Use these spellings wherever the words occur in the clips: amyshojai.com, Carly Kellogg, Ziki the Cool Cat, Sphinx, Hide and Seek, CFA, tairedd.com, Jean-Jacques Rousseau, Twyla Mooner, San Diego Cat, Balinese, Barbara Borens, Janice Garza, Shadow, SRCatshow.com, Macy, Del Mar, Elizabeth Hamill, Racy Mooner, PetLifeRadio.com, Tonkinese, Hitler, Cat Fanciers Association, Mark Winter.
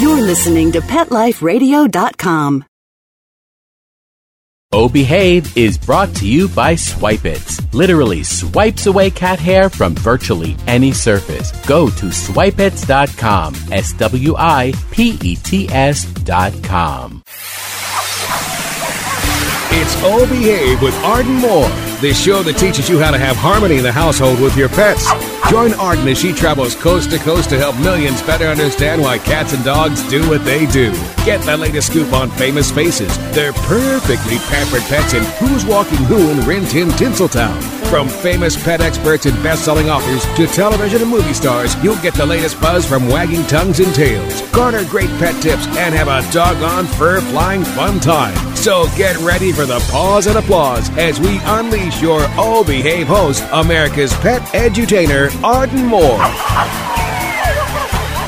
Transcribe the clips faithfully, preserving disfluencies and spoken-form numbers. You're listening to Pet Life Radio dot com. Oh Behave is brought to you by Swipe-Its. Literally swipes away cat hair from virtually any surface. Go to swipe its dot com. S W I P E T S dot com. It's Oh Behave with Arden Moore, the show that teaches you how to have harmony in the household with your pets. Join Arden as she travels coast to coast to help millions better understand why cats and dogs do what they do. Get the latest scoop on famous faces, their perfectly pampered pets, and who's walking who in Rin Tin Tinseltown. From famous pet experts and best-selling authors to television and movie stars, you'll get the latest buzz from wagging tongues and tails. Garner great pet tips and have a doggone fur-flying fun time. So get ready for the pause and applause as we unleash your Oh Behave host, America's pet edutainer, Arden Moore.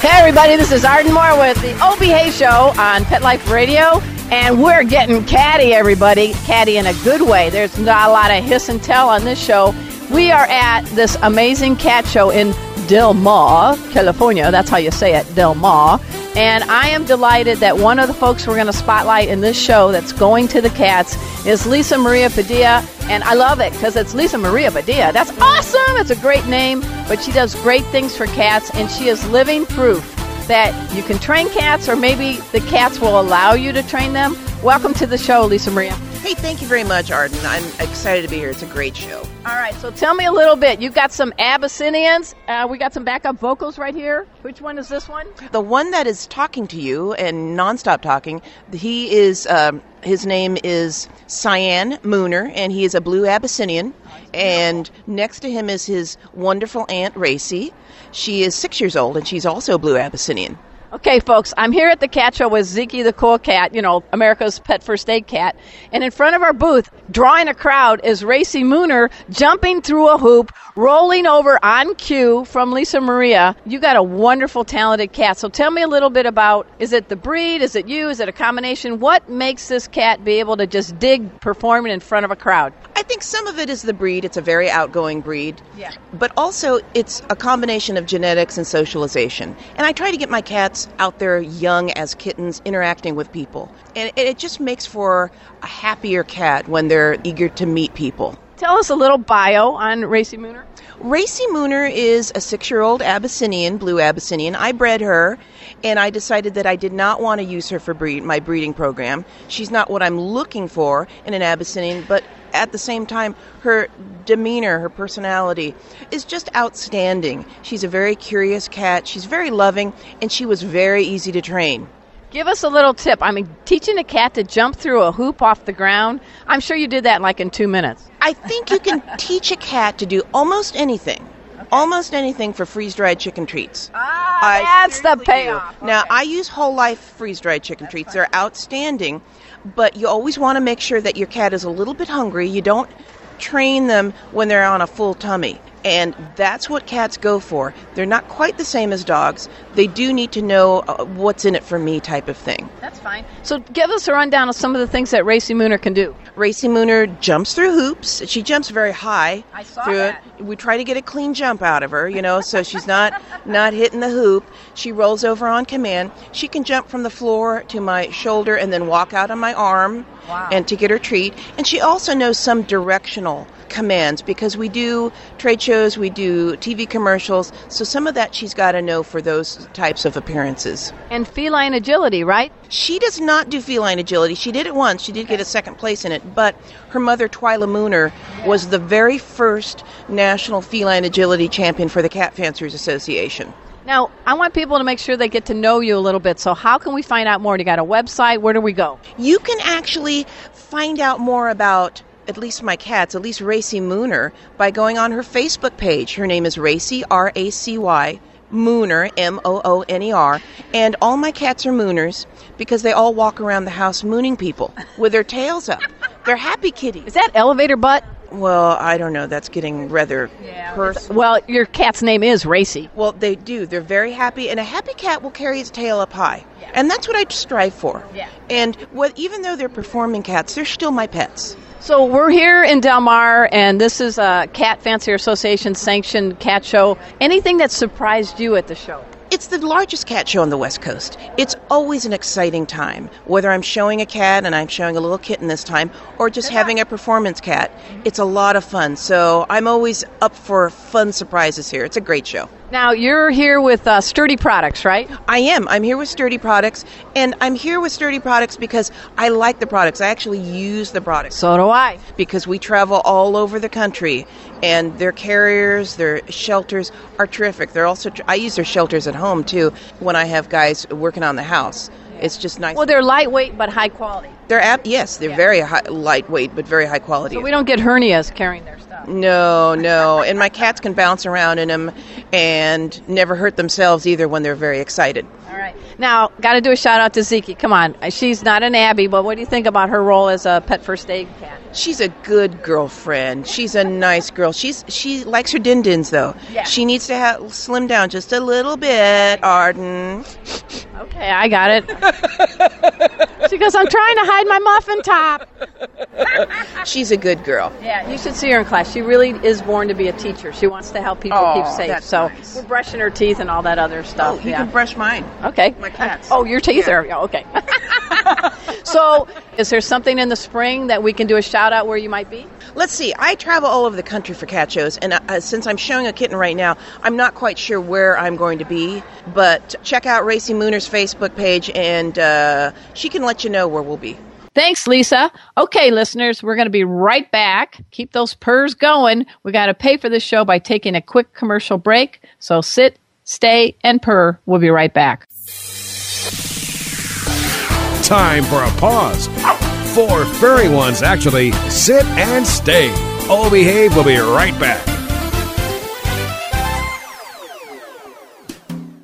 Hey everybody, this is Arden Moore with the Oh Behave show on Pet Life Radio, and we're getting catty, everybody. Catty in a good way. There's not a lot of hiss and tell on this show. We are at this amazing cat show in Del Mar, California. That's how you say it, Del Mar. And I am delighted that one of the folks we're going to spotlight in this show that's going to the cats is Lisa Maria Padilla. And I love it because it's Lisa Maria Padilla. That's awesome. It's a great name, but she does great things for cats, and she is living proof that you can train cats, or maybe the cats will allow you to train them. Welcome to the show, Lisa Maria. Hey, thank you very much, Arden. I'm excited to be here. It's a great show. All right, so tell me a little bit. You've got some Abyssinians. Uh, we got some backup vocals right here. Which one is this one? The one that is talking to you and nonstop talking. He is. Um, his name is Cyan Mooner, and he is a blue Abyssinian. And next to him is his wonderful aunt, Racy. She is six years old, and she's also a blue Abyssinian. Okay, folks, I'm here at the cat show with Ziki the Cool Cat, you know, America's pet first aid cat. And in front of our booth, drawing a crowd, is Racy Mooner jumping through a hoop, rolling over on cue from Lisa Maria. You got a wonderful, talented cat. So tell me a little bit about, is it the breed? Is it you? Is it a combination? What makes this cat be able to just dig performing in front of a crowd? I think some of it is the breed. It's a very outgoing breed. Yeah. But also, it's a combination of genetics and socialization. And I try to get my cats out there young as kittens interacting with people, and it just makes for a happier cat when they're eager to meet people. Tell us a little bio on Racy Mooner. Racy Mooner is a six-year-old Abyssinian, blue Abyssinian. I bred her, and I decided that I did not want to use her for breed, my breeding program. She's not what I'm looking for in an Abyssinian, but at the same time, her demeanor, her personality is just outstanding. She's a very curious cat. She's very loving, and she was very easy to train. Give us a little tip. I mean, teaching a cat to jump through a hoop off the ground, I'm sure you did that like in two minutes. I think you can teach a cat to do almost anything, okay. almost anything for freeze-dried chicken treats. Ah, I that's the payoff. Okay. Now, I use whole life freeze-dried chicken that's treats. Fun. They're outstanding, but you always want to make sure that your cat is a little bit hungry. You don't train them when they're on a full tummy. And that's what cats go for. They're not quite the same as dogs. They do need to know uh, what's in it for me type of thing. That's fine. So give us a rundown of some of the things that Racy Mooner can do. Racy Mooner jumps through hoops. She jumps very high. I saw through that. It. We try to get a clean jump out of her, you know, so she's not, not hitting the hoop. She rolls over on command. She can jump from the floor to my shoulder and then walk out on my arm. Wow. And to get her treat. And she also knows some directional commands because we do trade shows, we do T V commercials, so some of that she's got to know for those types of appearances. And feline agility, right? She does not do feline agility. She did it once. She did okay. get a second place in it, but her mother, Twyla Mooner, yeah. was the very first national feline agility champion for the Cat Fanciers Association. Now, I want people to make sure they get to know you a little bit. So how can we find out more? You got a website? Where do we go? You can actually find out more about at least my cats, at least Racy Mooner, by going on her Facebook page. Her name is Racy, R A C Y, Mooner, M O O N E R. And all my cats are Mooners because they all walk around the house mooning people with their tails up. They're happy kitties. Is that elevator butt? Well, I don't know. That's getting rather yeah, personal. Well, your cat's name is Racy. Well, they do. They're very happy, and a happy cat will carry its tail up high. Yeah. And that's what I strive for. Yeah. And what, even though they're performing cats, they're still my pets. So we're here in Del Mar, and this is a Cat Fancier Association sanctioned cat show. Anything that surprised you at the show? It's the largest cat show on the West Coast. It's always an exciting time, whether I'm showing a cat and I'm showing a little kitten this time or just Good having luck. a performance cat. It's a lot of fun, so I'm always up for fun surprises here. It's a great show. Now, you're here with uh, Sturdi Products, right? I am. I'm here with Sturdi Products, and I'm here with Sturdi Products because I like the products. I actually use the products. So do I. Because we travel all over the country, and their carriers, their shelters are terrific. They're also tr- I use their shelters at home, too, when I have guys working on the house. It's just nice. Well, they're lightweight but high quality. They're ab- Yes, they're yeah. very high, lightweight but very high quality. So we don't get hernias carrying their stuff. No, no. And my cats can bounce around in them and never hurt themselves either when they're very excited. All right. Now, got to do a shout-out to Ziki. Come on. She's not an Abby, but what do you think about her role as a pet first aid cat? She's a good girlfriend. She's a nice girl. She's She likes her din-dins, though. Yeah. She needs to ha- slim down just a little bit, Arden. Okay, I got it. She goes, I'm trying to hide my muffin top. She's a good girl. Yeah, you should see her in class. She really is born to be a teacher. She wants to help people oh, keep safe. That's so nice. We're brushing her teeth and all that other stuff. Oh, you yeah. can brush mine. Okay. My cat's. Oh, your teeth yeah. are, oh, okay. So, is there something in the spring that we can do a shout out where you might be? Let's see. I travel all over the country for cat shows, and uh, since I'm showing a kitten right now, I'm not quite sure where I'm going to be, but check out Racy Mooner's Facebook page, and uh, she can let you know where we'll be. Thanks, Lisa. Okay, listeners, we're going to be right back. Keep those purrs going. We got to pay for this show by taking a quick commercial break. So sit, stay, and purr. We'll be right back. Time for a pause. Four furry ones actually sit and stay. All behave. We'll be right back.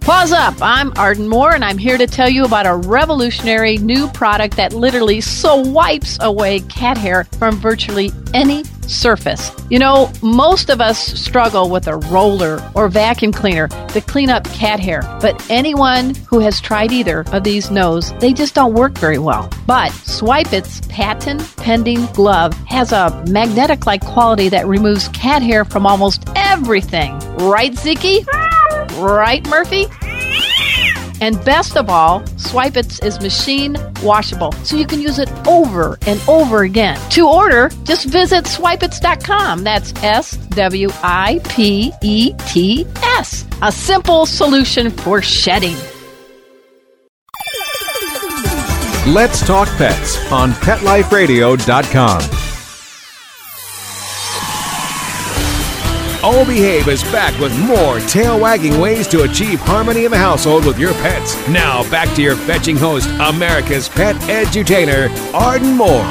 Pause up. I'm Arden Moore, and I'm here to tell you about a revolutionary new product that literally so wipes away cat hair from virtually any surface. You know, most of us struggle with a roller or vacuum cleaner to clean up cat hair, but anyone who has tried either of these knows they just don't work very well. But Swipe-Its patent pending glove has a magnetic-like quality that removes cat hair from almost everything. Right, Ziki? Right, Murphy? And best of all, Swipe-Its is machine washable, so you can use it over and over again. To order, just visit swipe its dot com. That's S W I P E T S. A simple solution for shedding. Let's Talk Pets on pet life radio dot com. All Behave is back with more tail-wagging ways to achieve harmony in the household with your pets. Now, back to your fetching host, America's pet edutainer, Arden Moore.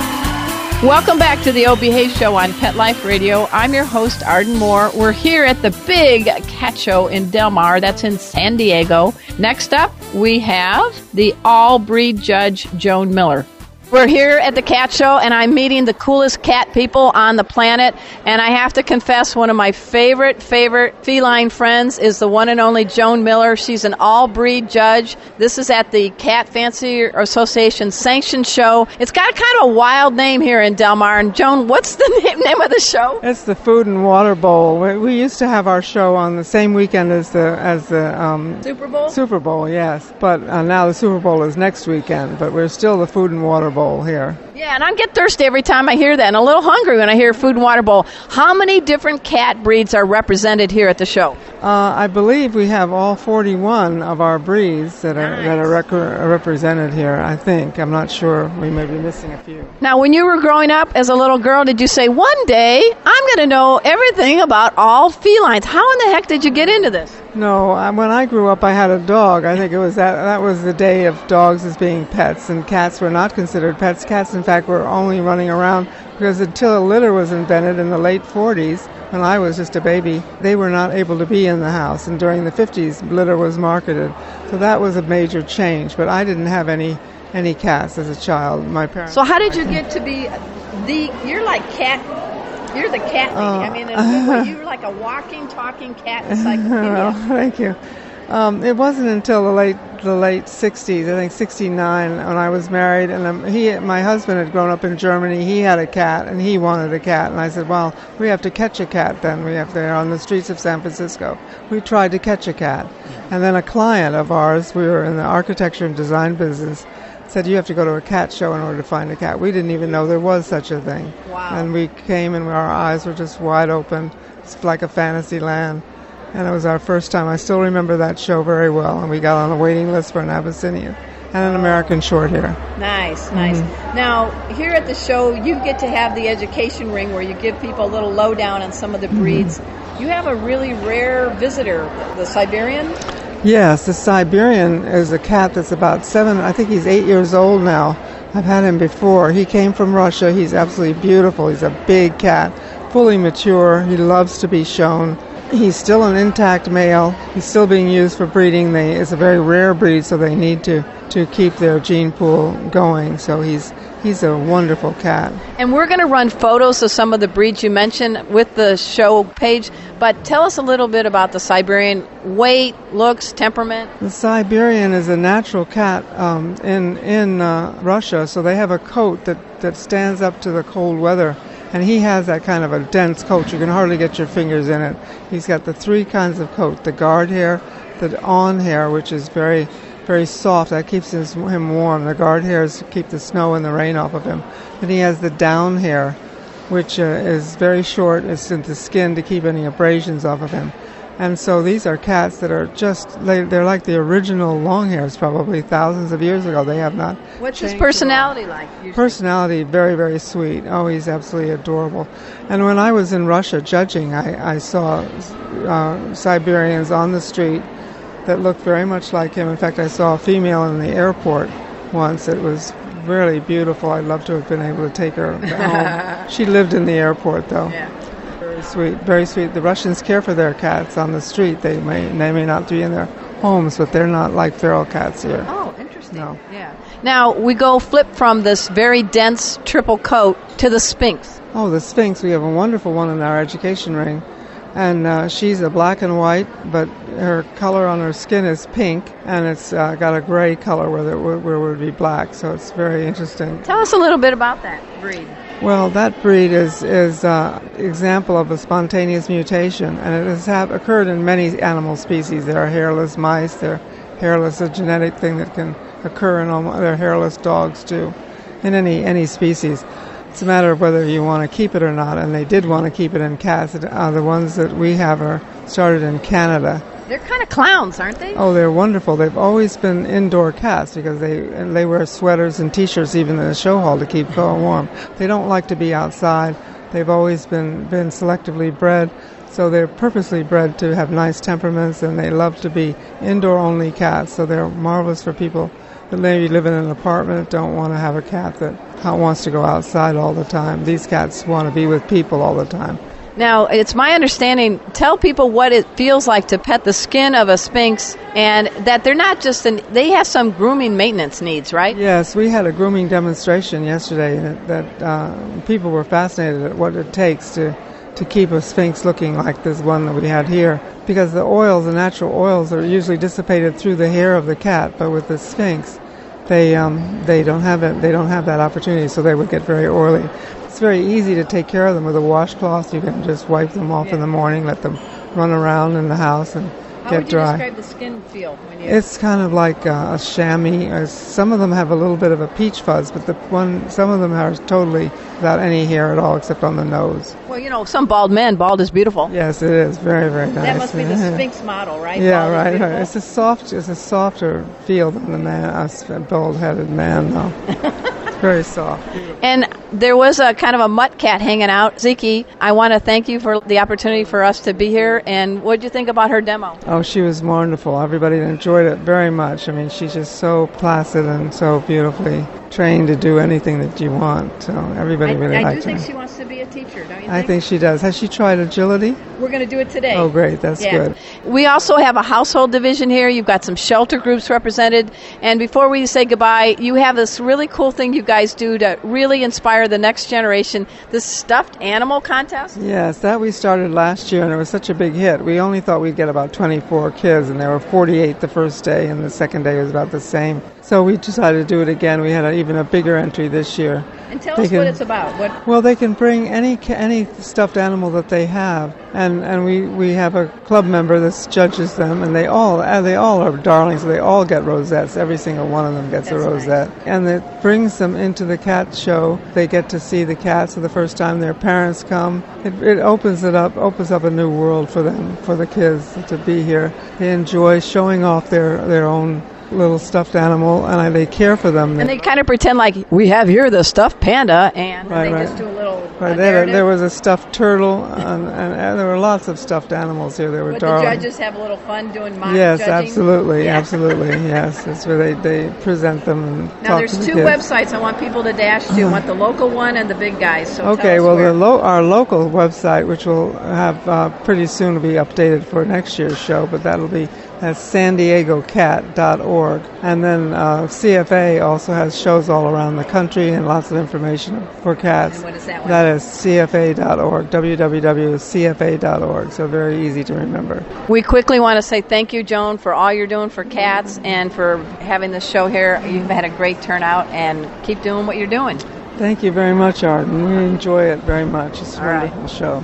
Welcome back to the All Behave Show on Pet Life Radio. I'm your host, Arden Moore. We're here at the big cat show in Del Mar. That's in San Diego. Next up, we have the all-breed judge, Joan Miller. We're here at the cat show, and I'm meeting the coolest cat people on the planet. And I have to confess, one of my favorite, favorite feline friends is the one and only Joan Miller. She's an all-breed judge. This is at the Cat Fanciers Association Sanctioned Show. It's got kind of a wild name here in Del Mar. And Joan, what's the name, name of the show? It's the Food and Water Bowl. We, we used to have our show on the same weekend as the as the um, Super Bowl. Super Bowl, yes. But uh, now the Super Bowl is next weekend. But we're still the Food and Water Bowl. Here. Yeah, and I get thirsty every time I hear that, and a little hungry when I hear Food and Water Bowl. How many different cat breeds are represented here at the show? Uh, I believe we have all forty-one of our breeds that are nice. that are rec- represented here, I think. I'm not sure. We may be missing a few. Now, when you were growing up as a little girl, did you say, one day I'm going to know everything about all felines? How in the heck did you get into this? No, I, when I grew up, I had a dog. I think it was that that was the day of dogs as being pets, and cats were not considered pets. Cats, in fact, were only running around because until a litter was invented in the late forties, when I was just a baby, they were not able to be in the house. And during the fifties, litter was marketed. So that was a major change. But I didn't have any any cats as a child. My parents. So how did you get to be the? You're like cat. You're the cat lady. Uh, I mean, in a good way, you're like a walking, talking cat encyclopedia. Well, thank you. Um, it wasn't until the late the late sixties, I think sixty-nine, when I was married, and um, he, my husband had grown up in Germany. He had a cat, and he wanted a cat, and I said, well, we have to catch a cat then. We have to, on the streets of San Francisco. We tried to catch a cat, and then a client of ours, we were in the architecture and design business, said you have to go to a cat show in order to find a cat. We didn't even know there was such a thing. Wow. And we came, and our eyes were just wide open. It's like a fantasy land. And it was our first time. I still remember that show very well. And we got on a waiting list for an Abyssinian and an American Shorthair. Nice, nice. Mm-hmm. Now, here at the show, you get to have the education ring where you give people a little lowdown on some of the breeds. Mm-hmm. You have a really rare visitor, the Siberian? Yes, the Siberian is a cat that's about seven. I think he's eight years old now. I've had him before. He came from Russia. He's absolutely beautiful. He's a big cat, fully mature. He loves to be shown. He's still an intact male. He's still being used for breeding. They, it's a very rare breed, so they need to, to keep their gene pool going. So he's he's a wonderful cat. And we're going to run photos of some of the breeds you mentioned with the show page. But tell us a little bit about the Siberian. Weight, looks, temperament. The Siberian is a natural cat um, in in uh, Russia, so they have a coat that, that stands up to the cold weather. And he has that kind of a dense coat. You can hardly get your fingers in it. He's got the three kinds of coat, the guard hair, the on hair, which is very, very soft. That keeps him warm. The guard hairs keep the snow and the rain off of him. Then he has the down hair, which uh, is very short. It's in the skin to keep any abrasions off of him. And so these are cats that are just, they're like the original longhairs probably thousands of years ago. They have not changed. What's his personality like? Usually? Personality, very, very sweet. Oh, he's absolutely adorable. And when I was in Russia judging, I, I saw uh, Siberians on the street that looked very much like him. In fact, I saw a female in the airport once. It was really beautiful. I'd love to have been able to take her home. She lived in the airport, though. Yeah. Sweet, very sweet. The Russians care for their cats on the street. They may, they may not be in their homes, but they're not like feral cats here. Oh, interesting. No. Yeah. Now we go flip from this very dense triple coat to the Sphinx. Oh, the Sphinx. We have a wonderful one in our education ring, and uh, she's a black and white, but her color on her skin is pink, and it's uh, got a gray color where it would, where it would be black. So it's very interesting. Tell us a little bit about that breed. Well, that breed is is an example of a spontaneous mutation, and it has have occurred in many animal species. There are hairless mice. They're hairless, a genetic thing that can occur in all. There are hairless dogs too, in any any species. It's a matter of whether you want to keep it or not. And they did want to keep it in cats. Uh, the ones that we have are started in Canada. They're kind of clowns, aren't they? Oh, they're wonderful. They've always been indoor cats because they and they wear sweaters and T-shirts even in the show hall to keep going warm. They don't like to be outside. They've always been, been selectively bred, so they're purposely bred to have nice temperaments, and they love to be indoor-only cats, so they're marvelous for people that maybe live in an apartment, don't want to have a cat that wants to go outside all the time. These cats want to be with people all the time. Now, it's my understanding, tell people what it feels like to pet the skin of a Sphinx, and that they're not just, an, they have some grooming maintenance needs, right? Yes, we had a grooming demonstration yesterday that, that uh, people were fascinated at what it takes to, to keep a Sphinx looking like this one that we had here, because the oils, the natural oils, are usually dissipated through the hair of the cat, but with the Sphinx, they um, they don't have it. They don't have that opportunity, so they would get very oily. It's very easy to take care of them with a washcloth. You can just wipe them off yeah. in the morning, let them run around in the house and How get dry. How would you describe the skin feel? When you it's kind of like uh, a chamois. Some of them have a little bit of a peach fuzz, but the one some of them are totally without any hair at all except on the nose. Well, you know, some bald men, bald is beautiful. Yes, it is. Very, very nice. That must be the Sphinx model, right? Yeah, bald right, right. It's a soft, it's a softer feel than the man, a bald-headed man, though. Very soft. And there was a kind of a mutt cat hanging out. Ziki, I want to thank you for the opportunity for us to be here. And what did you think about her demo? Oh, she was wonderful. Everybody enjoyed it very much. I mean, she's just so placid and so beautifully trained to do anything that you want. So everybody I, really I liked her. I do think her. She wants to be a teacher, don't you think? I think she does. Has she tried agility? We're going to do it today. Oh, great. That's yeah. good. We also have a household division here. You've got some shelter groups represented. And before we say goodbye, you have this really cool thing you guys do to really inspire inspire the next generation, the stuffed animal contest? Yes, that we started last year, and it was such a big hit. We only thought we'd get about twenty-four kids, and there were forty-eight the first day, and the second day was about the same. So we decided to do it again. We had a, even a bigger entry this year. And tell they us can, what it's about. What? Well, they can bring any any stuffed animal that they have, and, and we, we have a club member that judges them, and they all they all are darlings. They all get rosettes. Every single one of them gets That's a rosette. Nice. And it brings them into the cat show. They get to see the cats for the first time. Their parents come. It, it opens it up, opens up a new world for them, for the kids to be here. They enjoy showing off their, their own little stuffed animal, and they care for them. And they kind of pretend like, we have here the stuffed panda, and right, they right. just do a little right. there, there was a stuffed turtle, and, and, and there were lots of stuffed animals here. There were But darling. The judges have a little fun doing mock Yes, judging. absolutely, yeah. absolutely, yes. That's where they, they present them and now, talk to Now, there's two kids. websites I want people to dash to. I want the local one and the big guys. So okay, well, the lo- our local website, which will have uh, pretty soon be updated for next year's show, but that'll be at san diego cat dot org. And then uh, C F A also has shows all around the country and lots of information for cats. And what is that one? That is c f a dot org, w w w dot c f a dot org. So very easy to remember. We quickly want to say thank you, Joan, for all you're doing for cats and for having this show here. You've had a great turnout, and keep doing what you're doing. Thank you very much, Arden. We enjoy it very much. It's a all wonderful right. show.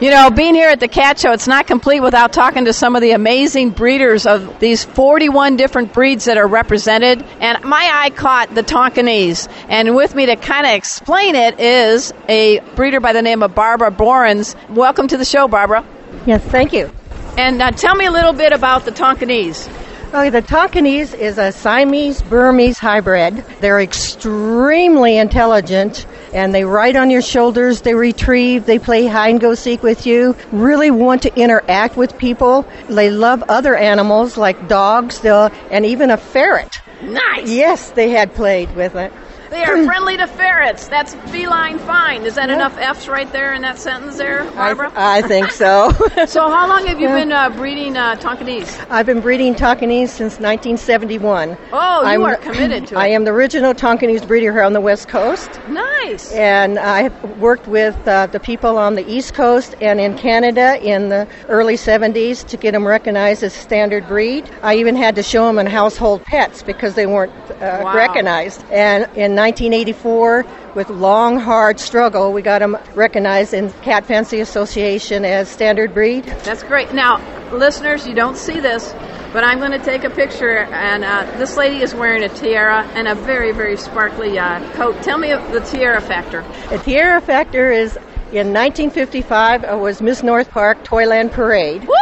You know, being here at the Cat Show, it's not complete without talking to some of the amazing breeders of these forty-one different breeds that are represented. And my eye caught the Tonkinese. And with me to kind of explain it is a breeder by the name of Barbara Borens. Welcome to the show, Barbara. Yes, thank you. And uh, tell me a little bit about the Tonkinese. Well, the Tonkinese is a Siamese-Burmese hybrid. They're extremely intelligent, and they ride on your shoulders, they retrieve, they play hide-and-go-seek with you, really want to interact with people. They love other animals like dogs and even a ferret. Nice! Yes, they had played with it. They are friendly to ferrets. That's feline fine. Is that yeah. enough F's right there in that sentence there, Barbara? I, I think so. So how long have you yeah. been uh, breeding uh, Tonkinese? I've been breeding Tonkinese since nineteen seventy-one. Oh, you I'm, are committed to it. I am the original Tonkinese breeder here on the West Coast. Nice. And I've worked with uh, the people on the East Coast and in Canada in the early seventies to get them recognized as standard breed. I even had to show them in household pets because they weren't uh, wow. recognized. And in nineteen eighty-four, with long, hard struggle, we got them recognized in Cat Fanciers Association as standard breed. That's great. Now, listeners, you don't see this, but I'm going to take a picture, and uh, this lady is wearing a tiara and a very, very sparkly uh, coat. Tell me of the tiara factor. The tiara factor is, in nineteen fifty-five, it was Miss North Park Toyland Parade. Woo!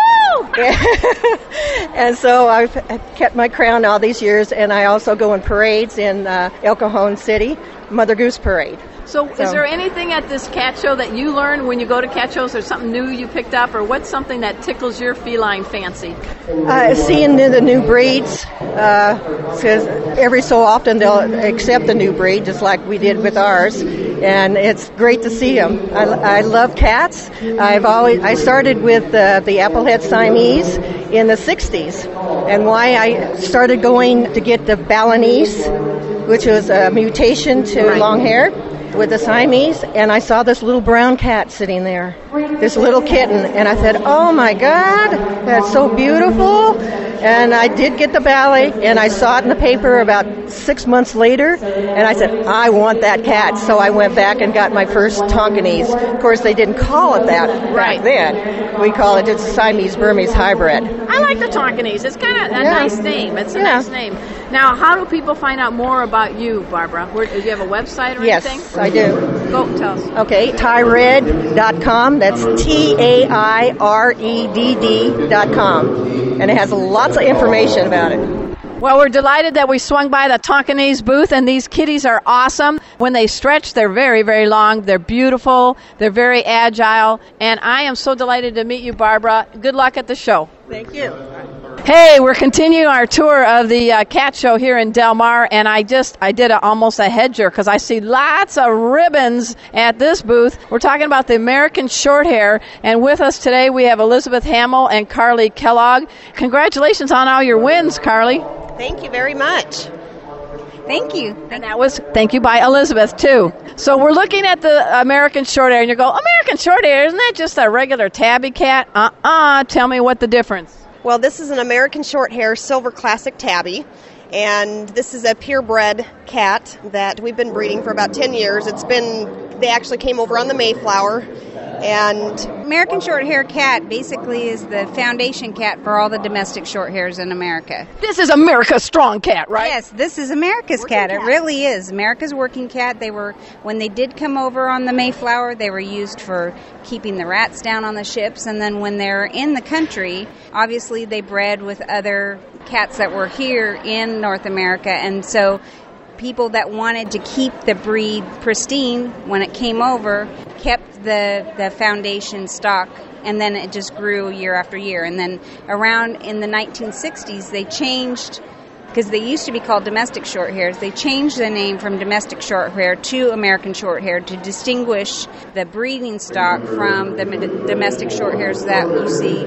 And so I've kept my crown all these years, and I also go in parades in uh, El Cajon City, Mother Goose Parade. So, so is there anything at this cat show that you learn when you go to cat shows, or something new you picked up, or what's something that tickles your feline fancy? Uh, seeing the new breeds, because uh, every so often they'll accept the new breed, just like we did with ours. And it's great to see them. I, I love cats. I've always I started with uh, the Applehead Siamese in the sixties, and why I started going to get the Balinese, which was a mutation to long hair, with the Siamese, and I saw this little brown cat sitting there, this little kitten, and I said, oh my God, that's so beautiful. And I did get the ballet, and I saw it in the paper about six months later, and I said, I want that cat. So I went back and got my first Tonkinese. Of course, they didn't call it that right back then. We call it, it's a Siamese-Burmese hybrid. I like the Tonkinese. It's kind of a yeah. nice name. It's a yeah. nice name. Now, how do people find out more about you, Barbara? Where, do you have a website or yes, anything? Yes, I do. Go tell us. Okay, tairedd dot com. That's T A I R E D D dot com. And it has a lot Lots of information about it. Well, we're delighted that we swung by the Tonkinese booth, and these kitties are awesome. When they stretch, they're very, very long. They're beautiful. They're very agile. And I am so delighted to meet you, Barbara. Good luck at the show. Thank you. Hey, we're continuing our tour of the uh, cat show here in Del Mar, and I just, I did a, almost a head jerk because I see lots of ribbons at this booth. We're talking about the American Shorthair, and with us today we have Elizabeth Hamill and Carly Kellogg. Congratulations on all your wins, Carly. Thank you very much. Thank you. And that was thank you by Elizabeth, too. So we're looking at the American Shorthair, and you go, American Shorthair, isn't that just a regular tabby cat? Uh-uh. Tell me what the difference. Well, this is an American Shorthair Silver Classic Tabby, and this is a purebred cat that we've been breeding for about ten years. It's been, they actually came over on the Mayflower. And American Shorthair cat basically is the foundation cat for all the domestic Shorthairs in America. This is America's strong cat, right? Yes, this is America's cat. cat. It really is. America's working cat. They were, when they did come over on the Mayflower, they were used for keeping the rats down on the ships. And then when they're in the country, obviously they bred with other cats that were here in North America. And so people that wanted to keep the breed pristine when it came over kept the, the foundation stock, and then it just grew year after year. And then around in the nineteen sixties, they changed, because they used to be called domestic Shorthairs, they changed the name from domestic Shorthair to American Shorthair to distinguish the breeding stock from the domestic Shorthairs that you see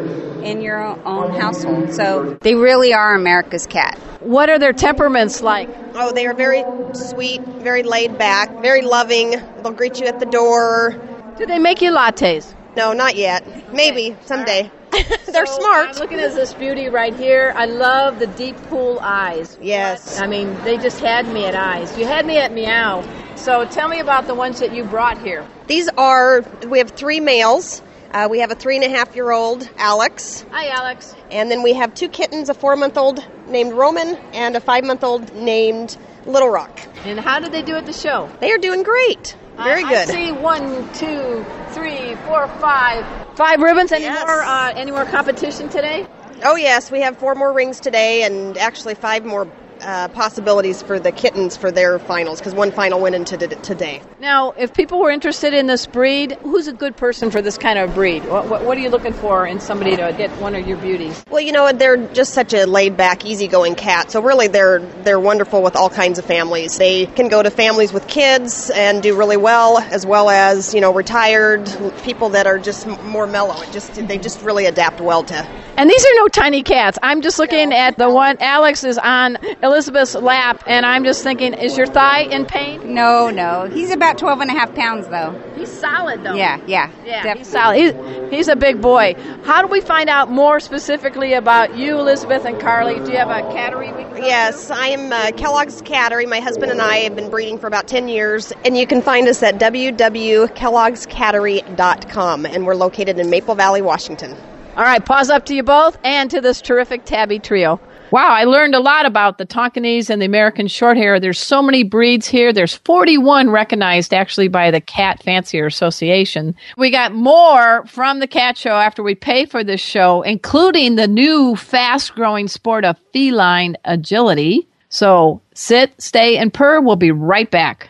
in your own household. So they really are America's cat. What are their temperaments like? Oh, they are very sweet, very laid back, very loving. They'll greet you at the door. Do they make you lattes? No, not yet. Maybe someday. They're so smart. I'm looking at this beauty right here. I love the deep pool eyes. Yes. What? I mean, they just had me at eyes. You had me at meow. So tell me about the ones that you brought here. These are, we have three males. Uh, we have a three-and-a-half-year-old, Alex. Hi, Alex. And then we have two kittens, a four-month-old named Roman and a five-month-old named Little Rock. And how did they do at the show? They are doing great. Very uh, good. I see one, two, three, four, five. Five ribbons. Any, yes. more, uh, any more competition today? Oh, yes. We have four more rings today and actually five more Uh, possibilities for the kittens for their finals, because one final went into t- today. Now, if people were interested in this breed, who's a good person for this kind of breed? What, what, what are you looking for in somebody to get one of your beauties? Well, you know, they're just such a laid-back, easygoing cat, so really they're they're wonderful with all kinds of families. They can go to families with kids and do really well, as well as, you know, retired people that are just more mellow. It just they just really adapt well to. And these are no tiny cats. I'm just looking no. at the one Alex is on Elizabeth's lap, and I'm just thinking, is your thigh in pain? No, no. He's about twelve and a half pounds, though. He's solid, though. Yeah, yeah. Yeah, he's solid. He's, he's a big boy. How do we find out more specifically about you, Elizabeth and Carly? Do you have a cattery we can go to? Yes, I am uh, Kellogg's Cattery. My husband and I have been breeding for about ten years, and you can find us at w w w dot kellogg's cattery dot com, and we're located in Maple Valley, Washington. All right, paws up to you both and to this terrific tabby trio. Wow, I learned a lot about the Tonkinese and the American Shorthair. There's so many breeds here. There's forty-one recognized, actually, by the Cat Fancier Association. We got more from the cat show after we pay for this show, including the new fast-growing sport of feline agility. So sit, stay, and purr. We'll be right back.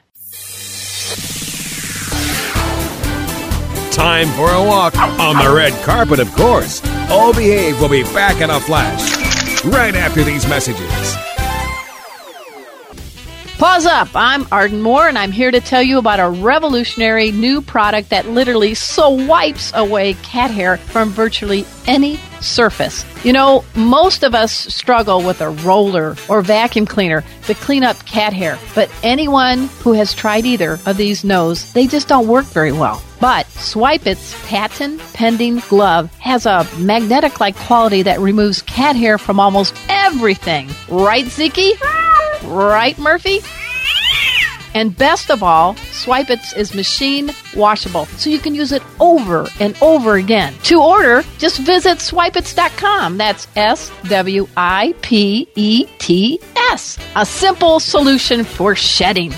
Time for a walk on the red carpet, of course. All Behave will be back in a flash. Right after these messages. Pause up. I'm Arden Moore, and I'm here to tell you about a revolutionary new product that literally swipes away cat hair from virtually any surface. You know, most of us struggle with a roller or vacuum cleaner to clean up cat hair, but anyone who has tried either of these knows they just don't work very well. But Swipe-Its patent-pending glove has a magnetic-like quality that removes cat hair from almost everything. Right, Ziki? Right, Murphy? And best of all, Swipe-Its is machine washable, so you can use it over and over again. To order, just visit swipe its dot com. That's S W I P E T S. A simple solution for shedding.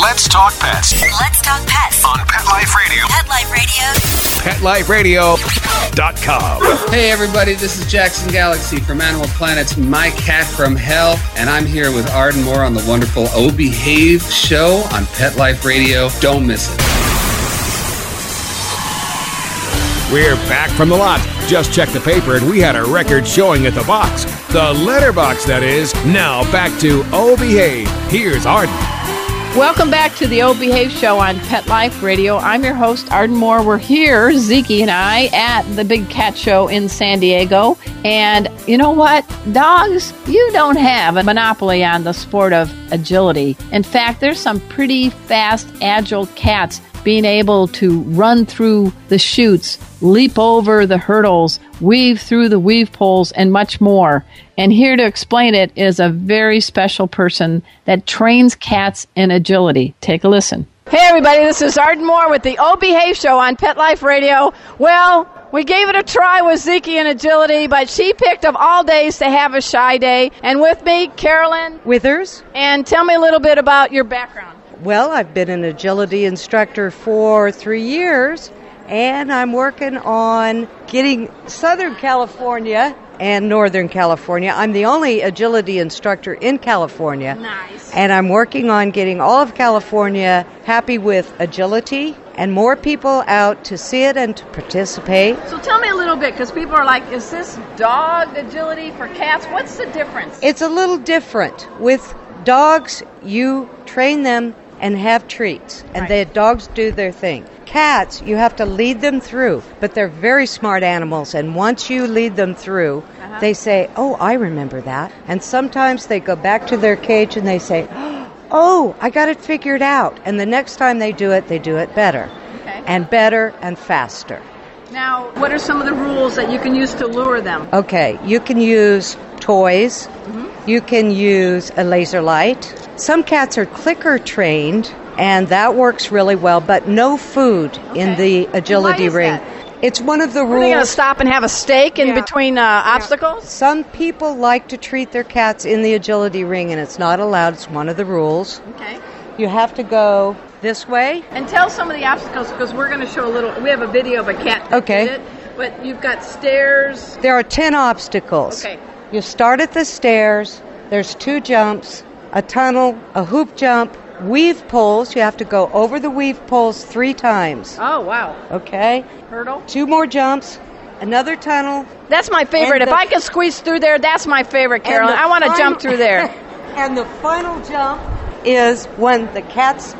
Let's talk pets. Let's talk pets. On Pet Life Radio. Pet Life Radio. pet life radio dot com. Hey everybody, this is Jackson Galaxy from Animal Planet's My Cat from Hell, and I'm here with Arden Moore on the wonderful Oh Behave show on Pet Life Radio. Don't miss it. We're back from the lot. Just checked the paper and we had a record showing at the box. The letterbox, that is. Now back to Oh Behave. Here's Arden. Welcome back to the Old Behave Show on Pet Life Radio. I'm your host, Arden Moore. We're here, Ziki and I, at the Big Cat Show in San Diego. And you know what? Dogs, you don't have a monopoly on the sport of agility. In fact, there's some pretty fast, agile cats being able to run through the chutes, leap over the hurdles, weave through the weave poles, and much more. And here to explain it is a very special person that trains cats in agility. Take a listen. Hey, everybody. This is Arden Moore with the O Behave Show on Pet Life Radio. Well, we gave it a try with Ziki and agility, but she picked of all days to have a shy day. And with me, Carolyn Withers. And tell me a little bit about your background. Well, I've been an agility instructor for three years, and I'm working on getting Southern California and Northern California. I'm the only agility instructor in California. Nice. And I'm working on getting all of California happy with agility and more people out to see it and to participate. So tell me a little bit, because people are like, is this dog agility for cats? What's the difference? It's a little different. With dogs, you train them and have treats, and right. the dogs do their thing. Cats, you have to lead them through, but they're very smart animals, and once you lead them through, uh-huh. they say, oh, I remember that. And sometimes they go back to their cage and they say, oh, I got it figured out. And the next time they do it, they do it better, okay. and better and faster. Now, what are some of the rules that you can use to lure them? Okay, you can use toys. Mm-hmm. You can use a laser light. Some cats are clicker trained, and that works really well, but no food okay. in the agility ring. That? It's one of the rules. Are they going to stop and have a steak in yeah. between uh, yeah. obstacles? Some people like to treat their cats in the agility ring, and it's not allowed. It's one of the rules. Okay. You have to go this way. And tell some of the obstacles, because we're going to show a little. We have a video of a cat that okay. did it, but you've got stairs. There are ten obstacles. Okay. You start at the stairs. There's two jumps. A tunnel, a hoop jump, weave poles. You have to go over the weave poles three times. Oh, wow. Okay. Hurdle. Two more jumps, another tunnel. That's my favorite. If the, I can squeeze through there, that's my favorite, Carolyn. I want to jump through there. And the final jump is when the cat's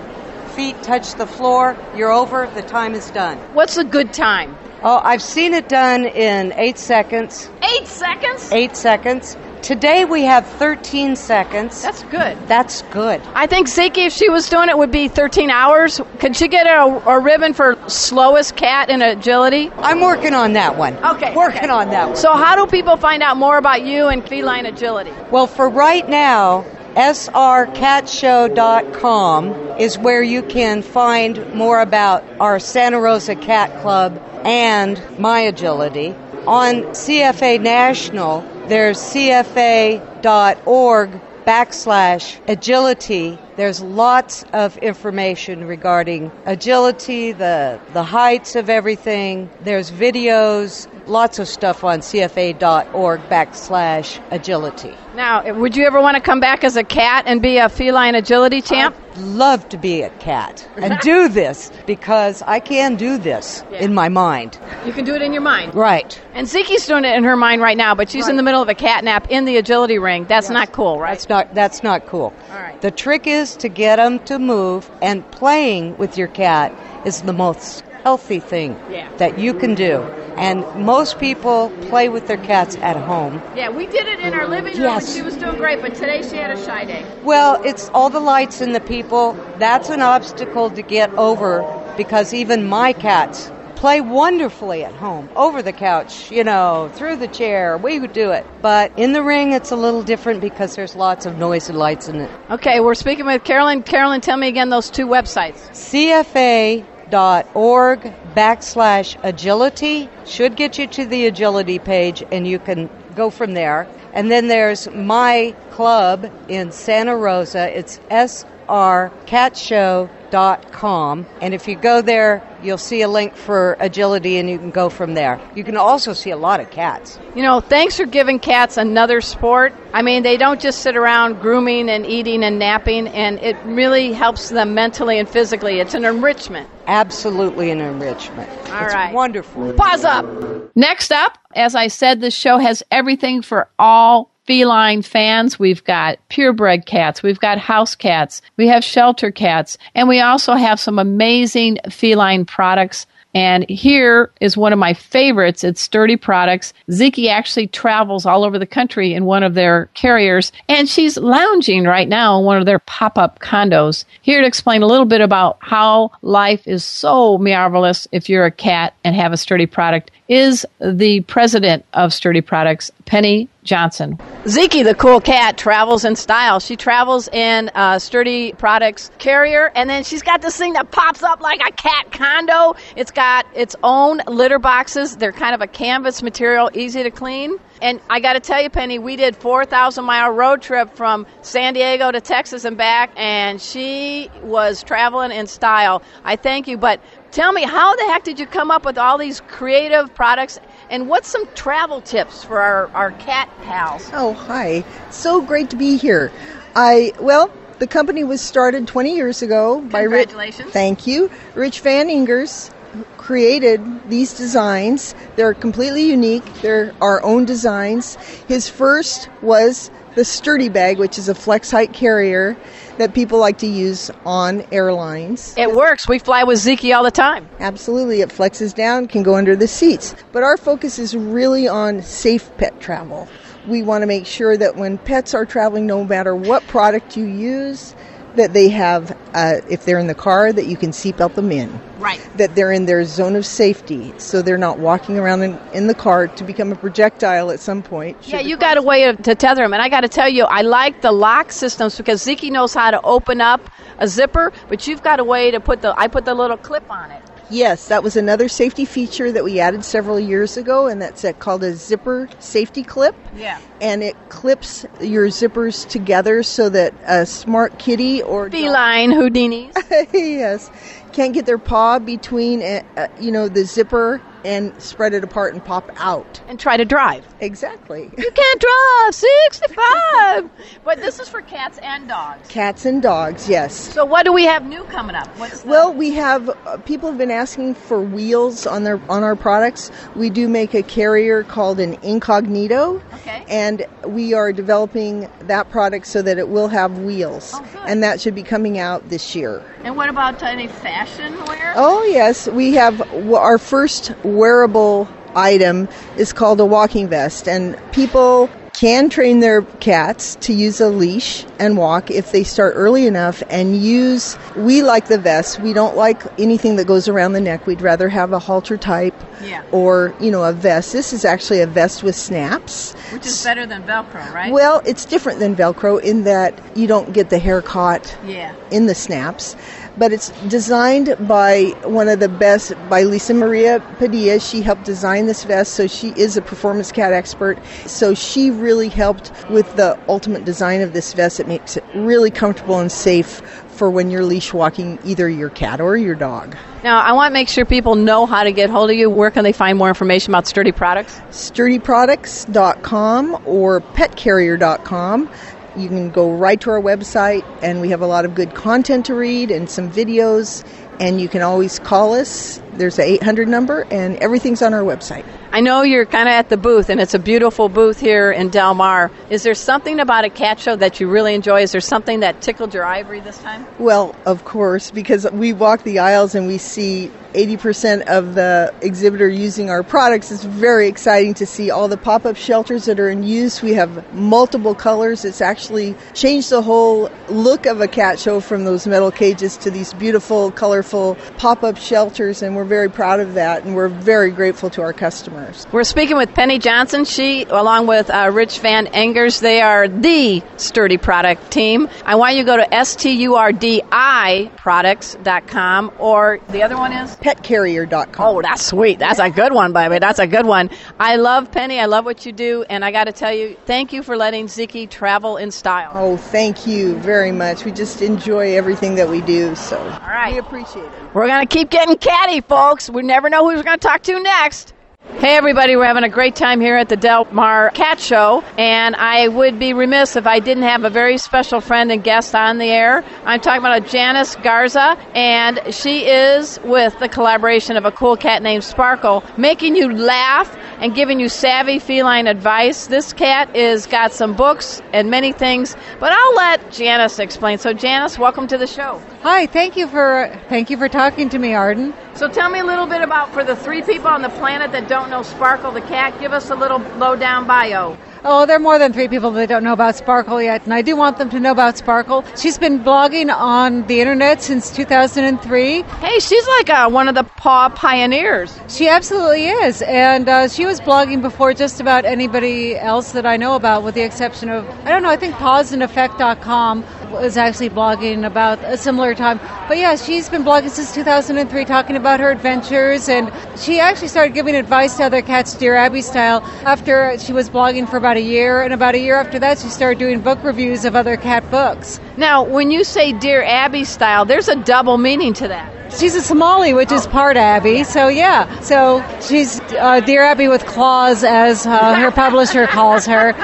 feet touch the floor, you're over, the time is done. What's a good time? Oh, I've seen it done in eight seconds. Eight seconds? Eight seconds. Today we have thirteen seconds. That's good. That's good. I think Ziki, if she was doing it, would be thirteen hours. Could she get a, a ribbon for slowest cat in agility? I'm working on that one. Okay. Working okay. on that one. So how do people find out more about you and feline agility? Well, for right now, S R Cats Show dot com is where you can find more about our Santa Rosa Cat Club and my agility. On C F A National, there's C F A dot org backslash agility. There's lots of information regarding agility, the the heights of everything. There's videos, lots of stuff on C F A dot org backslash agility. Now, would you ever want to come back as a cat and be a feline agility champ? I'd love to be a cat and do this, because I can do this yeah. in my mind. You can do it in your mind. Right. And Ziki's doing it in her mind right now, but she's right. in the middle of a cat nap in the agility ring. That's yes. not cool, right? That's not, that's not cool. All right. The trick is to get them to move, and playing with your cat is the most healthy thing yeah. that you can do. And most people play with their cats at home. Yeah, we did it in our living room yes. and she was doing great, but today she had a shy day. Well, it's all the lights and the people. That's an obstacle to get over, because even my cats play wonderfully at home, over the couch, you know, through the chair. We would do it. But in the ring, it's a little different because there's lots of noise and lights in it. Okay, we're speaking with Carolyn. Carolyn, tell me again those two websites. C F A dot org backslash agility should get you to the agility page, and you can go from there. And then there's my club in Santa Rosa. It's S R Cat Show dot com, and if you go there, you'll see a link for agility, and you can go from there. You can also see a lot of cats. You know, thanks for giving cats another sport. I mean, they don't just sit around grooming and eating and napping, and it really helps them mentally and physically. It's an enrichment. Absolutely an enrichment. All it's right. wonderful. Pause up. Next up, as I said, this show has everything for all feline fans, we've got purebred cats, we've got house cats, we have shelter cats, and we also have some amazing feline products. And here is one of my favorites. It's Sturdi Products. Ziki actually travels all over the country in one of their carriers, and she's lounging right now in one of their pop-up condos. Here to explain a little bit about how life is so marvelous if you're a cat and have a Sturdi product is the president of Sturdi Products, Penny Johnson. Ziki the Cool Cat travels in style. She travels in uh, Sturdi Products carrier, and then she's got this thing that pops up like a cat condo. It's got its own litter boxes. They're kind of a canvas material, easy to clean. And I got to tell you, Penny, we did four thousand mile road trip from San Diego to Texas and back, and she was traveling in style. I thank you, but tell me, how the heck did you come up with all these creative products, and what's some travel tips for our, our cat pals? Oh, hi. So great to be here. I, well, the company was started twenty years ago by Rich. Congratulations. Thank you. Rich Van Engers created these designs. They're completely unique. They're our own designs. His first was the Sturdi bag, which is a flex height carrier that people like to use on airlines. It works. We fly with Ziki all the time. Absolutely. It flexes down, can go under the seats. But our focus is really on safe pet travel. We want to make sure that when pets are traveling, no matter what product you use, that they have, uh, if they're in the car, that you can seatbelt them in. Right. That they're in their zone of safety, so they're not walking around in, in the car to become a projectile at some point. Yeah, you got a way of, to tether them. And I got to tell you, I like the lock systems because Ziki knows how to open up a zipper, but you've got a way to put the, I put the little clip on it. Yes, that was another safety feature that we added several years ago, and that's called a zipper safety clip. Yeah. And it clips your zippers together so that a smart kitty or feline dog, Houdinis yes, can't get their paw between uh, you know the zipper and spread it apart and pop out. And try to drive. Exactly. You can't drive sixty-five. But this is for cats and dogs. Cats and dogs, yes. So what do we have new coming up? What's well, we have, uh, people have been asking for wheels on their on our products. We do make a carrier called an Incognito. Okay. And we are developing that product so that it will have wheels. Oh, good. And that should be coming out this year. And what about any fashion wear? Oh, yes. We have our first wearable item is called a walking vest, and people can train their cats to use a leash and walk if they start early enough and use, we like the vest. We don't like anything that goes around the neck. We'd rather have a halter type yeah. or, you know, a vest. This is actually a vest with snaps. Which is better than Velcro, right? Well, it's different than Velcro in that you don't get the hair caught yeah. in the snaps. But it's designed by one of the best, by Lisa Maria Padilla. She helped design this vest, so she is a performance cat expert. So she really helped with the ultimate design of this vest. It makes it really comfortable and safe for when you're leash walking either your cat or your dog. Now, I want to make sure people know how to get hold of you. Where can they find more information about Sturdi Products? sturdi products dot com or pet carrier dot com. You can go right to our website, and we have a lot of good content to read and some videos, and you can always call us. There's an eight hundred number, and everything's on our website. I know you're kind of at the booth, and it's a beautiful booth here in Del Mar. Is there something about a cat show that you really enjoy? Is there something that tickled your ivory this time? Well, of course, because we walk the aisles and we see eighty percent of the exhibitor using our products. It's very exciting to see all the pop-up shelters that are in use. We have multiple colors. It's actually changed the whole look of a cat show from those metal cages to these beautiful, colorful pop-up shelters, and we're very proud of that, and we're very grateful to our customers. We're speaking with Penny Johnson. She, along with uh, Rich Van Engers, they are the Sturdi Product team. I want you to go to S T U R D I products dot com, or the other one is? pet carrier dot com. Oh, that's sweet. That's a good one, baby. That's a good one. I love, Penny, I love what you do, and I got to tell you, thank you for letting Ziki travel in style. Oh, thank you very much. We just enjoy everything that we do, so all right. We appreciate it. We're going to keep getting catty, folks. We never know who we're going to talk to next. Hey, everybody. We're having a great time here at the Del Mar Cat Show, and I would be remiss if I didn't have a very special friend and guest on the air. I'm talking about Janice Garza, and she is with the collaboration of a cool cat named Sparkle, making you laugh and giving you savvy feline advice. This cat is got some books and many things, but I'll let Janice explain. So Janice, welcome to the show. Hi, thank you for thank you for talking to me, Arden. So tell me a little bit about, for the three people on the planet that don't know Sparkle the cat, give us a little low-down bio. Oh, there are more than three people that don't know about Sparkle yet, and I do want them to know about Sparkle. She's been blogging on the internet since two thousand three. Hey, she's like uh, one of the paw pioneers. She absolutely is, and uh, she was blogging before just about anybody else that I know about, with the exception of, I don't know, I think paws and effect dot com was actually blogging about a similar time. But yeah, she's been blogging since two thousand three, talking about her adventures, and she actually started giving advice to other cats, Dear Abby style, after she was blogging for about a year, and about a year after that she started doing book reviews of other cat books. Now, when you say Dear Abby style, there's a double meaning to that. She's a Somali, which oh. is part Abby, so yeah. So she's uh, Dear Abby with claws, as uh, her publisher calls her.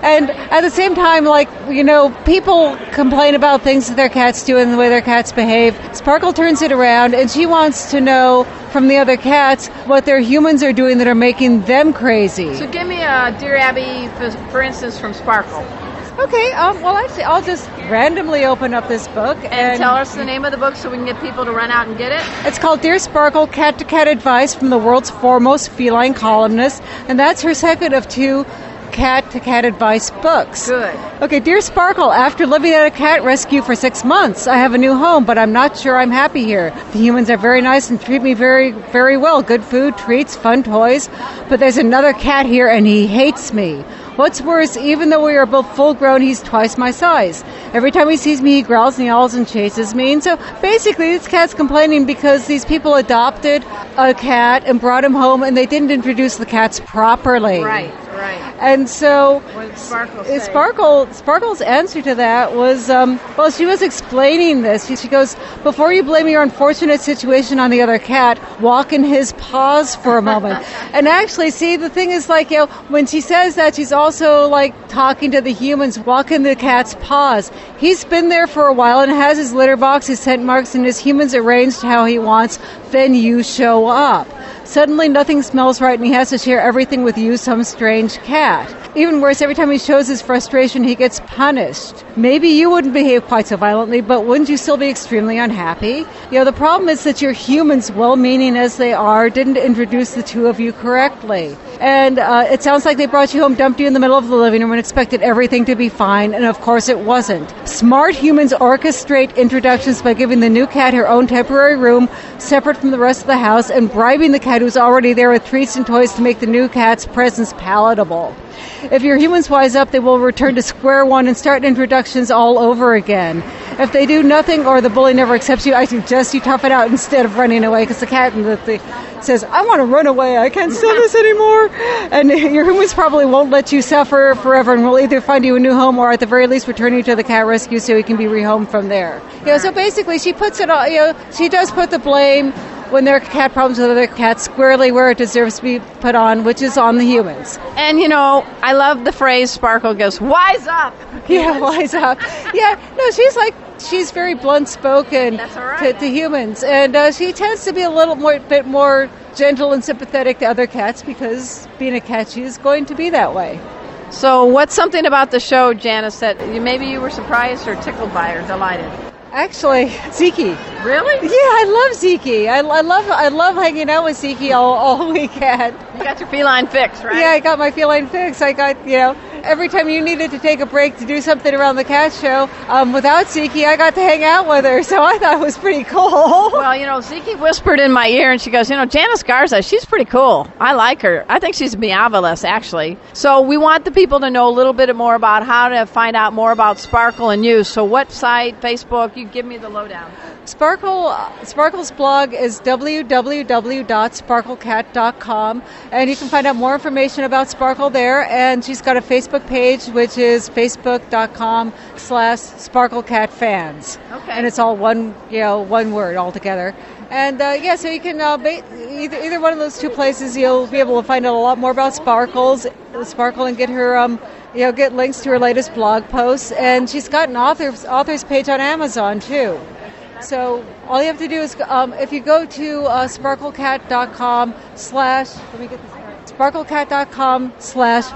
And at the same time, like, you know, people complain about things that their cats do and the way their cats behave. Sparkle turns it around, and she wants to know from the other cats what their humans are doing that are making them crazy. So give me a Dear Abby, for, for instance, from Sparkle. Okay, um, well, actually, I'll just randomly open up this book. And, and tell us the name of the book so we can get people to run out and get it. It's called Dear Sparkle, Cat-to-Cat Advice from the World's Foremost Feline Columnist, and that's her second of two cat-to-cat advice books. Good. Okay, Dear Sparkle, after living at a cat rescue for six months, I have a new home, but I'm not sure I'm happy here. The humans are very nice and treat me very, very well. Good food, treats, fun toys, but there's another cat here and he hates me. What's worse, even though we are both full-grown, he's twice my size. Every time he sees me, he growls and yowls and chases me. And so basically, this cat's complaining because these people adopted a cat and brought him home, and they didn't introduce the cats properly. Right, right. And so Sparkle Sparkle, Sparkle's answer to that was, um, well, she was explaining this. She, she goes, before you blame your unfortunate situation on the other cat, walk in his paws for a moment. And actually, see, the thing is, like, you know, when she says that, she's all Also, like talking to the humans, walk in the cat's paws. He's been there for a while and has his litter box, his scent marks, and his humans arranged how he wants. Then you show up. Suddenly, nothing smells right, and he has to share everything with you, some strange cat. Even worse, every time he shows his frustration, he gets punished. Maybe you wouldn't behave quite so violently, but wouldn't you still be extremely unhappy? You know, the problem is that your humans, well-meaning as they are, didn't introduce the two of you correctly. And uh, it sounds like they brought you home, dumped you in the middle of the living room, and expected everything to be fine, and of course it wasn't. Smart humans orchestrate introductions by giving the new cat her own temporary room, separate from the rest of the house, and bribing the cat who's already there with treats and toys to make the new cat's presence palatable. If your humans wise up, they will return to square one and start introductions all over again. If they do nothing or the bully never accepts you, I suggest you tough it out instead of running away, because the cat in the thing says, I want to run away, I can't stand this anymore. And your humans probably won't let you suffer forever and will either find you a new home or at the very least return you to the cat rescue so you can be rehomed from there. You know, so basically she puts it all, you know, she does put the blame when there are cat problems with other cats squarely where it deserves to be put on, which is on the humans. And, you know, I love the phrase Sparkle goes, wise up! Yeah, wise up. Yeah, no, she's like, she's very blunt-spoken right. to, to humans. And uh, she tends to be a little more, bit more gentle and sympathetic to other cats because being a cat, she is going to be that way. So what's something about the show, Janice, that you, maybe you were surprised or tickled by or delighted? Actually, Ziki. Really? Yeah, I love Ziki. I, I love I love hanging out with Ziki all, all weekend. You got your feline fix, right? Yeah, I got my feline fix. I got, you know, every time you needed to take a break to do something around the cat show, um, without Ziki, I got to hang out with her, so I thought it was pretty cool. Well, you know, Ziki whispered in my ear, and she goes, you know, Janice Garza, she's pretty cool. I like her. I think she's marvelous, actually. So we want the people to know a little bit more about how to find out more about Sparkle and you. So what site, Facebook, you give me the lowdown. Sparkle, Sparkle's blog is w w w dot sparkle cat dot com, and you can find out more information about Sparkle there, and she's got a Facebook page, which is facebook dot com slash sparklecatfans. Okay. And it's all one, you know, one word altogether. And, uh, yeah, so you can, uh, ba- either, either one of those two places, you'll be able to find out a lot more about Sparkle's, Sparkle, and get her, um, you know, get links to her latest blog posts. And she's got an author's, author's page on Amazon, too. So all you have to do is, um, if you go to uh, sparklecat dot com slash, let me get this right. sparklecat dot com slash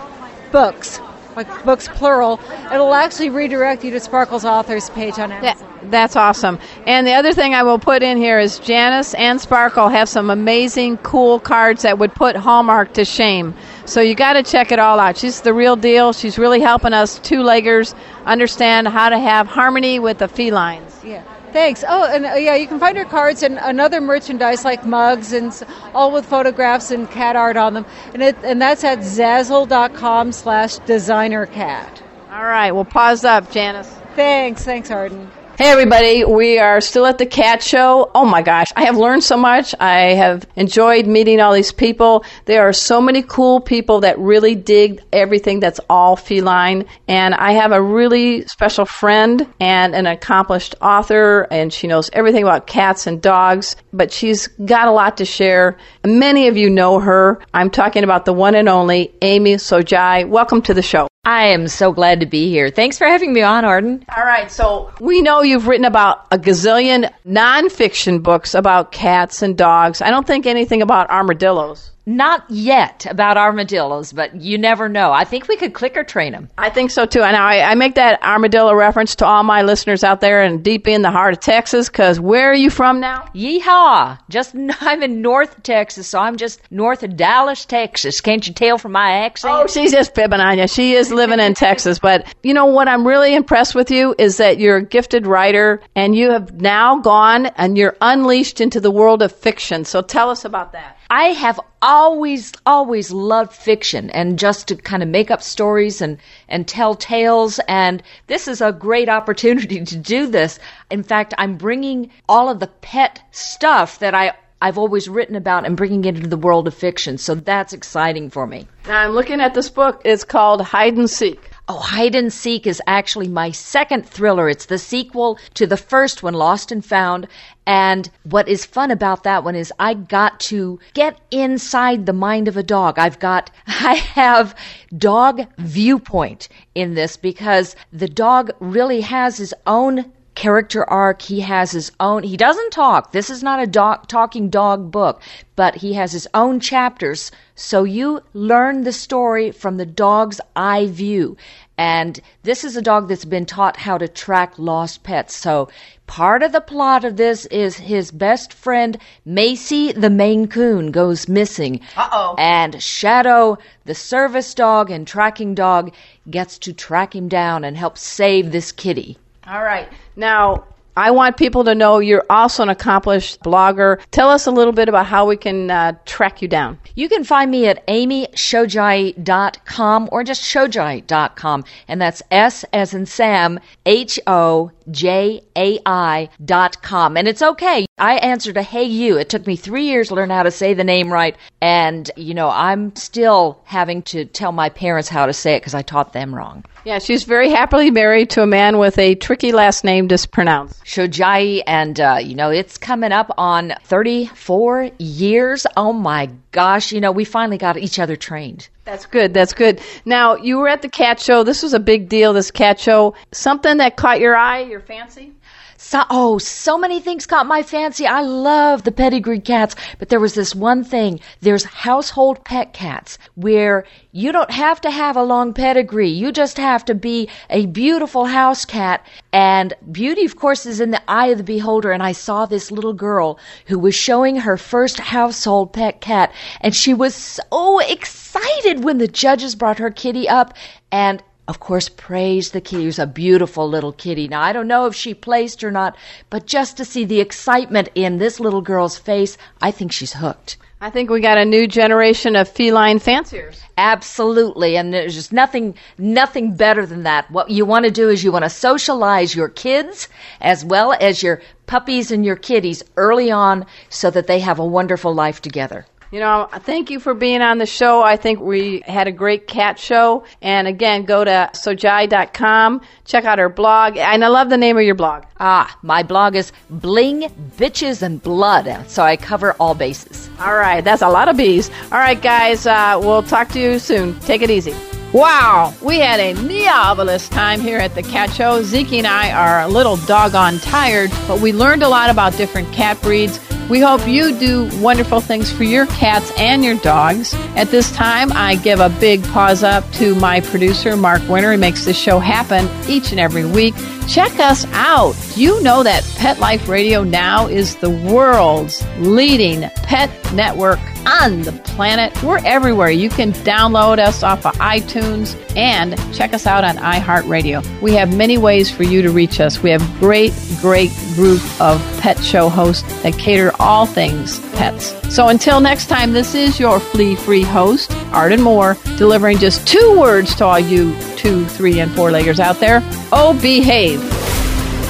books, like books plural. It'll actually redirect you to Sparkle's author's page on Amazon. Yeah, that's awesome. And the other thing I will put in here is Janice and Sparkle have some amazing, cool cards that would put Hallmark to shame. So you got to check it all out. She's the real deal. She's really helping us two-leggers understand how to have harmony with the felines. Yeah. Thanks. Oh, and uh, yeah, you can find her cards and, and other merchandise like mugs and all with photographs and cat art on them. And it, and that's at zazzle dot com slash designer cat. All right. Well, pause up, Janice. Thanks. Thanks, Arden. Hey, everybody. We are still at the Cat Show. Oh, my gosh. I have learned so much. I have enjoyed meeting all these people. There are so many cool people that really dig everything that's all feline. And I have a really special friend and an accomplished author, and she knows everything about cats and dogs, but she's got a lot to share. Many of you know her. I'm talking about the one and only Amy Sojai. Welcome to the show. I am so glad to be here. Thanks for having me on, Arden. All right, so we know you've written about a gazillion nonfiction books about cats and dogs. I don't think anything about armadillos. Not yet about armadillos, but you never know. I think we could clicker train them. I think so, too. And I, I make that armadillo reference to all my listeners out there and deep in the heart of Texas, because where are you from now? Yeehaw. Just, I'm in North Texas, so I'm just north of Dallas, Texas. Can't you tell from my accent? Oh, she's just pibbing on you. She is living in Texas. But, you know, what I'm really impressed with you is that you're a gifted writer, and you have now gone and you're unleashed into the world of fiction. So tell us about that. I have always, always loved fiction and just to kind of make up stories and, and tell tales. And this is a great opportunity to do this. In fact, I'm bringing all of the pet stuff that I I've always written about and bringing it into the world of fiction. So that's exciting for me. Now I'm looking at this book. It's called Hide and Seek. Oh, Hide and Seek is actually my second thriller. It's the sequel to the first one, Lost and Found. And what is fun about that one is I got to get inside the mind of a dog. I've got, I have dog viewpoint in this because the dog really has his own character arc. He has his own, he doesn't talk. This is not a dog, talking dog book, but he has his own chapters. So you learn the story from the dog's eye view. And this is a dog that's been taught how to track lost pets. So part of the plot of this is his best friend, Macy the Maine Coon, goes missing. Uh-oh. And Shadow, the service dog and tracking dog, gets to track him down and help save this kitty. All right. Now, I want people to know you're also an accomplished blogger. Tell us a little bit about how we can uh, track you down. You can find me at amy shojai dot com or just shojai dot com, and that's S as in Sam, H O J A I dot com. And it's okay. I answered a hey you. It took me three years to learn how to say the name right. And, you know, I'm still having to tell my parents how to say it because I taught them wrong. Yeah, she's very happily married to a man with a tricky last name to pronounce. Shojai, and, uh, you know, it's coming up on thirty-four years. Oh, my gosh. You know, we finally got each other trained. That's good. That's good. Now, you were at the Cat Show. This was a big deal, this Cat Show. Something that caught your eye, your fancy? So, oh, so many things caught my fancy. I love the pedigree cats, but there was this one thing. There's household pet cats where you don't have to have a long pedigree. You just have to be a beautiful house cat. And beauty, of course, is in the eye of the beholder. And I saw this little girl who was showing her first household pet cat. And she was so excited when the judges brought her kitty up and, of course, praise the kitty. It was a beautiful little kitty. Now, I don't know if she placed or not, but just to see the excitement in this little girl's face, I think she's hooked. I think we got a new generation of feline fanciers. Absolutely, and there's just nothing nothing better than that. What you want to do is you want to socialize your kids as well as your puppies and your kitties early on so that they have a wonderful life together. You know, thank you for being on the show. I think we had a great cat show. And again, go to sojai dot com, check out her blog. And I love the name of your blog. Ah, my blog is Bling, Bitches, and Blood. So I cover all bases. All right, that's a lot of bees. All right, guys, uh, we'll talk to you soon. Take it easy. Wow, we had a marvelous time here at the Cat Show. Ziki and I are a little doggone tired, but we learned a lot about different cat breeds. We hope you do wonderful things for your cats and your dogs. At this time, I give a big paws up to my producer, Mark Winter, who makes this show happen each and every week. Check us out. You know that Pet Life Radio now is the world's leading pet network on the planet. We're everywhere. You can download us off of iTunes and check us out on iHeartRadio. We have many ways for you to reach us. We have a great, great group of pet show hosts that cater all things pets. So until next time, this is your flea-free host, Arden Moore, delivering just two words to all you two, three, and four-leggers out there. Oh, behave.